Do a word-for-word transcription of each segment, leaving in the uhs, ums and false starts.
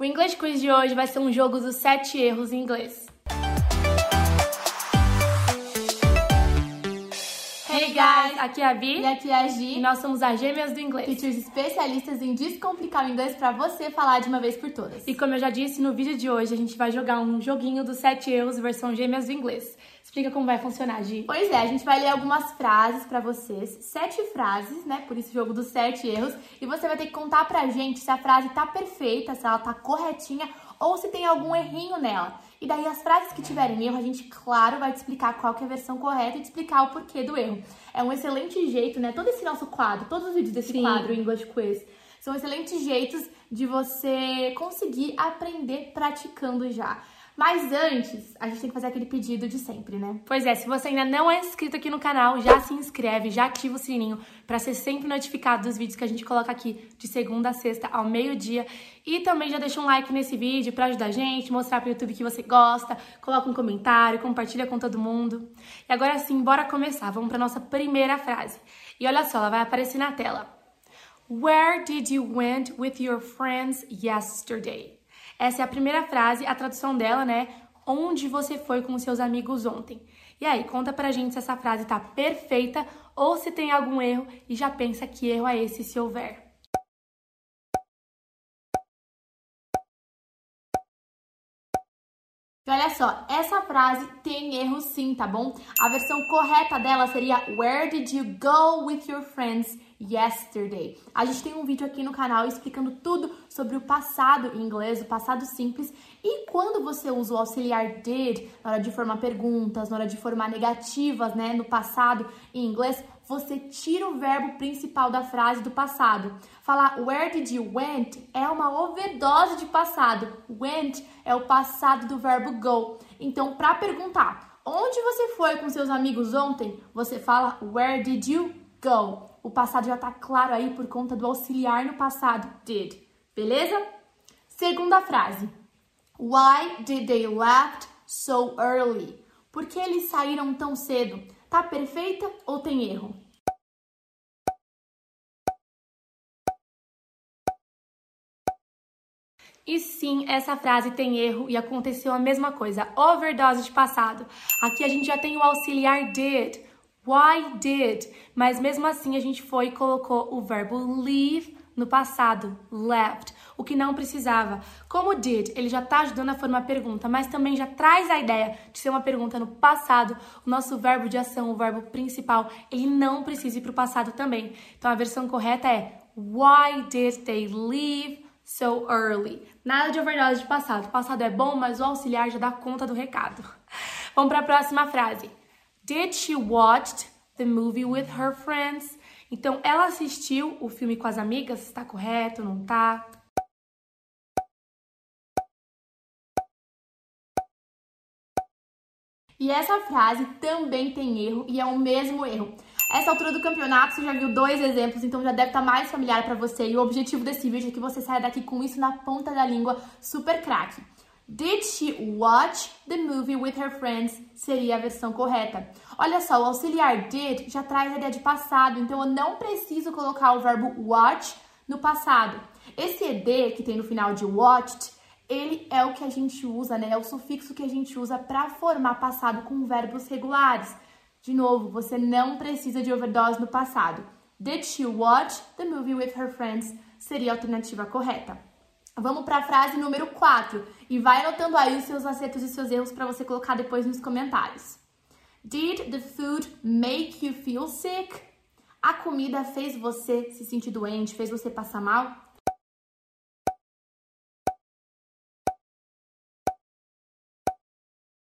O English Quiz de hoje vai ser um jogo dos sete erros em inglês. Hey guys! Aqui é a Vi. E aqui é a Gi. E nós somos as Gêmeas do Inglês. Teachers especialistas em descomplicar o inglês pra você falar de uma vez por todas. E como eu já disse, no vídeo de hoje a gente vai jogar um joguinho dos sete erros versão Gêmeas do Inglês. Explica como vai funcionar, Gi. Pois é, a gente vai ler algumas frases pra vocês. Sete frases, né? Por isso o jogo dos sete erros. E você vai ter que contar pra gente se a frase tá perfeita, se ela tá corretinha ou se tem algum errinho nela. E daí as frases que tiverem erro, a gente, claro, vai te explicar qual que é a versão correta e te explicar o porquê do erro. É um excelente jeito, né? Todo esse nosso quadro, todos os vídeos desse Sim. quadro, o English Quiz, são excelentes jeitos de você conseguir aprender praticando já. Mas antes, a gente tem que fazer aquele pedido de sempre, né? Pois é, se você ainda não é inscrito aqui no canal, já se inscreve, já ativa o sininho pra ser sempre notificado dos vídeos que a gente coloca aqui de segunda a sexta ao meio-dia. E também já deixa um like nesse vídeo pra ajudar a gente, mostrar pro YouTube que você gosta, coloca um comentário, compartilha com todo mundo. E agora sim, bora começar. Vamos pra nossa primeira frase. E olha só, ela vai aparecer na tela. Where did you went with your friends yesterday? Essa é a primeira frase, a tradução dela, né? Onde você foi com seus amigos ontem? E aí, conta pra gente se essa frase tá perfeita ou se tem algum erro e já pensa que erro é esse se houver. E olha só, essa frase tem erro sim, tá bom? A versão correta dela seria Where did you go with your friends yesterday? A gente tem um vídeo aqui no canal explicando tudo sobre o passado em inglês, o passado simples. E quando você usa o auxiliar did, na hora de formar perguntas, na hora de formar negativas, né, no passado em inglês, você tira o verbo principal da frase do passado. Falar where did you went é uma overdose de passado. Went é o passado do verbo go. Então, para perguntar onde você foi com seus amigos ontem, você fala where did you go. O passado já tá claro aí por conta do auxiliar no passado, did. Beleza? Segunda frase. Why did they left so early? Por que eles saíram tão cedo? Tá perfeita ou tem erro? E sim, essa frase tem erro e aconteceu a mesma coisa. Overdose de passado. Aqui a gente já tem o auxiliar did. Why did? Mas mesmo assim a gente foi e colocou o verbo leave no passado. Left. O que não precisava. Como did, ele já tá ajudando a formar pergunta, mas também já traz a ideia de ser uma pergunta no passado. O nosso verbo de ação, o verbo principal, ele não precisa ir pro passado também. Então a versão correta é Why did they leave so early? Nada de overdose de passado. O passado é bom, mas o auxiliar já dá conta do recado. Vamos para a próxima frase. Did she watch the movie with her friends? Então ela assistiu o filme com as amigas? Está correto, não tá? E essa frase também tem erro e é o mesmo erro. Essa altura do campeonato você já viu dois exemplos, então já deve estar mais familiar para você. E o objetivo desse vídeo é que você saia daqui com isso na ponta da língua, super craque. Did she watch the movie with her friends? Seria a versão correta. Olha só, o auxiliar did já traz a ideia de passado, então eu não preciso colocar o verbo watch no passado. Esse ed que tem no final de watched, ele é o que a gente usa, né? É o sufixo que a gente usa para formar passado com verbos regulares. De novo, você não precisa de overdose no passado. Did she watch the movie with her friends? Seria a alternativa correta. Vamos para a frase número quatro. E vai anotando aí os seus acertos e seus erros para você colocar depois nos comentários. Did the food make you feel sick? A comida fez você se sentir doente, fez você passar mal?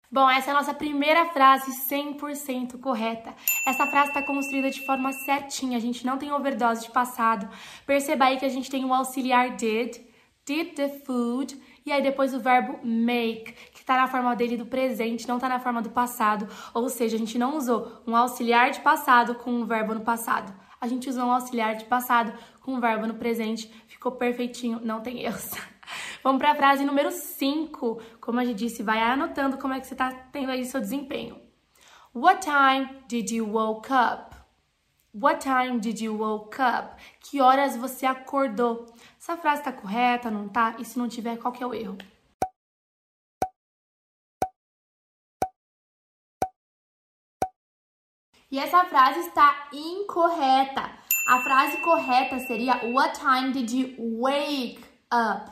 Bom, essa é a nossa primeira frase cem por cento correta. Essa frase está construída de forma certinha, a gente não tem overdose de passado. Perceba aí que a gente tem o auxiliar did, did the food, e aí depois o verbo make, que está na forma dele do presente, não está na forma do passado. Ou seja, a gente não usou um auxiliar de passado com um verbo no passado. A gente usou um auxiliar de passado com um verbo no presente. Ficou perfeitinho, não tem erros. Vamos para a frase número cinco. Como eu já disse, vai anotando como é que você está tendo aí seu desempenho. What time did you wake up? What time did you wake up? Que horas você acordou? Essa frase está correta, não tá? E se não tiver, qual que é o erro? E essa frase está incorreta. A frase correta seria What time did you wake up?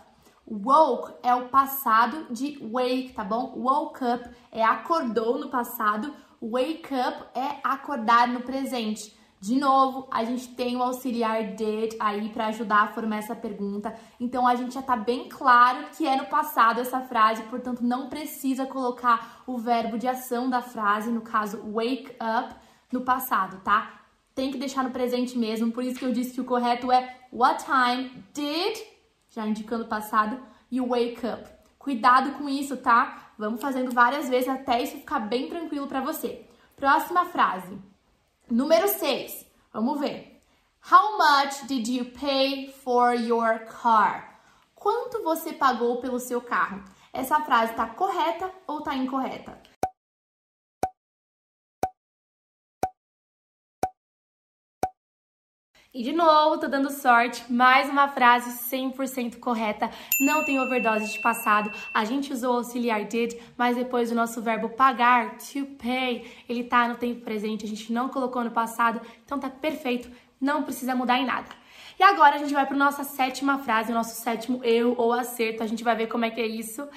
Woke é o passado de wake, tá bom? Woke up é acordou no passado. Wake up é acordar no presente. De novo, a gente tem o auxiliar did aí para ajudar a formar essa pergunta. Então, a gente já tá bem claro que é no passado essa frase, portanto, não precisa colocar o verbo de ação da frase, no caso, wake up, no passado, tá? Tem que deixar no presente mesmo, por isso que eu disse que o correto é what time did, já indicando o passado, you wake up. Cuidado com isso, tá? Vamos fazendo várias vezes até isso ficar bem tranquilo para você. Próxima frase. Número seis, vamos ver. How much did you pay for your car? Quanto você pagou pelo seu carro? Essa frase tá correta ou tá incorreta? E de novo, tô dando sorte, mais uma frase cem por cento correta, não tem overdose de passado, a gente usou o auxiliar did, mas depois o nosso verbo pagar, to pay, ele tá no tempo presente, a gente não colocou no passado, então tá perfeito, não precisa mudar em nada. E agora a gente vai para nossa sétima frase, o nosso sétimo erro ou acerto, a gente vai ver como é que é isso.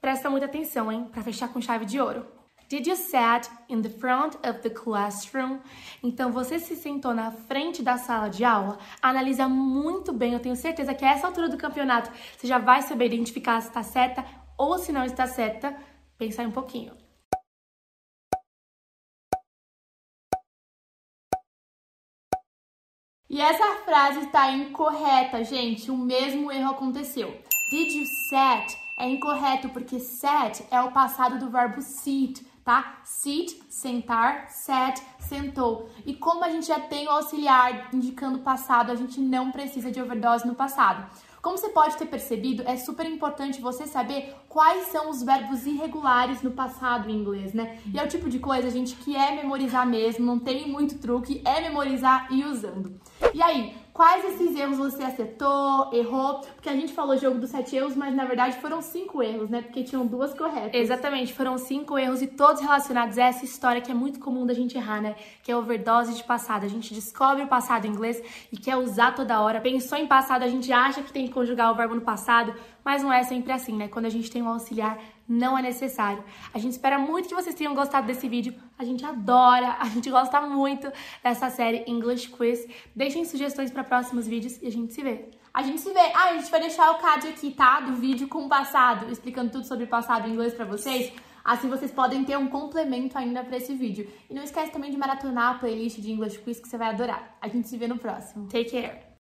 Presta muita atenção, hein, pra fechar com chave de ouro. Did you sit in the front of the classroom? Então, você se sentou na frente da sala de aula? Analisa muito bem, eu tenho certeza que a essa altura do campeonato você já vai saber identificar se está certa ou se não está certa. Pensa aí um pouquinho. E essa frase está incorreta, gente. O mesmo erro aconteceu. Did you sit? É incorreto porque sat é o passado do verbo sit. Tá? Sit, sentar, sat, sentou. E como a gente já tem o auxiliar indicando o passado, a gente não precisa de overdose no passado. Como você pode ter percebido, é super importante você saber quais são os verbos irregulares no passado em inglês, né? E é o tipo de coisa, gente, que é memorizar mesmo, não tem muito truque, é memorizar e usando. E aí, quais esses erros você acertou, errou? Porque a gente falou jogo dos sete erros, mas na verdade foram cinco erros, né? Porque tinham duas corretas. Exatamente, foram cinco erros e todos relacionados a essa história que é muito comum da gente errar, né? Que é overdose de passado. A gente descobre o passado em inglês e quer usar toda hora. Pensou em passado, a gente acha que tem que conjugar o verbo no passado, mas não é sempre assim, né? Quando a gente tem um auxiliar, não é necessário. A gente espera muito que vocês tenham gostado desse vídeo. A gente adora, a gente gosta muito dessa série English Quiz. Deixem sugestões para próximos vídeos e a gente se vê. A gente se vê. Ah, a gente vai deixar o card aqui, tá? Do vídeo com o passado, explicando tudo sobre o passado em inglês para vocês. Assim vocês podem ter um complemento ainda para esse vídeo. E não esquece também de maratonar a playlist de English Quiz que você vai adorar. A gente se vê no próximo. Take care!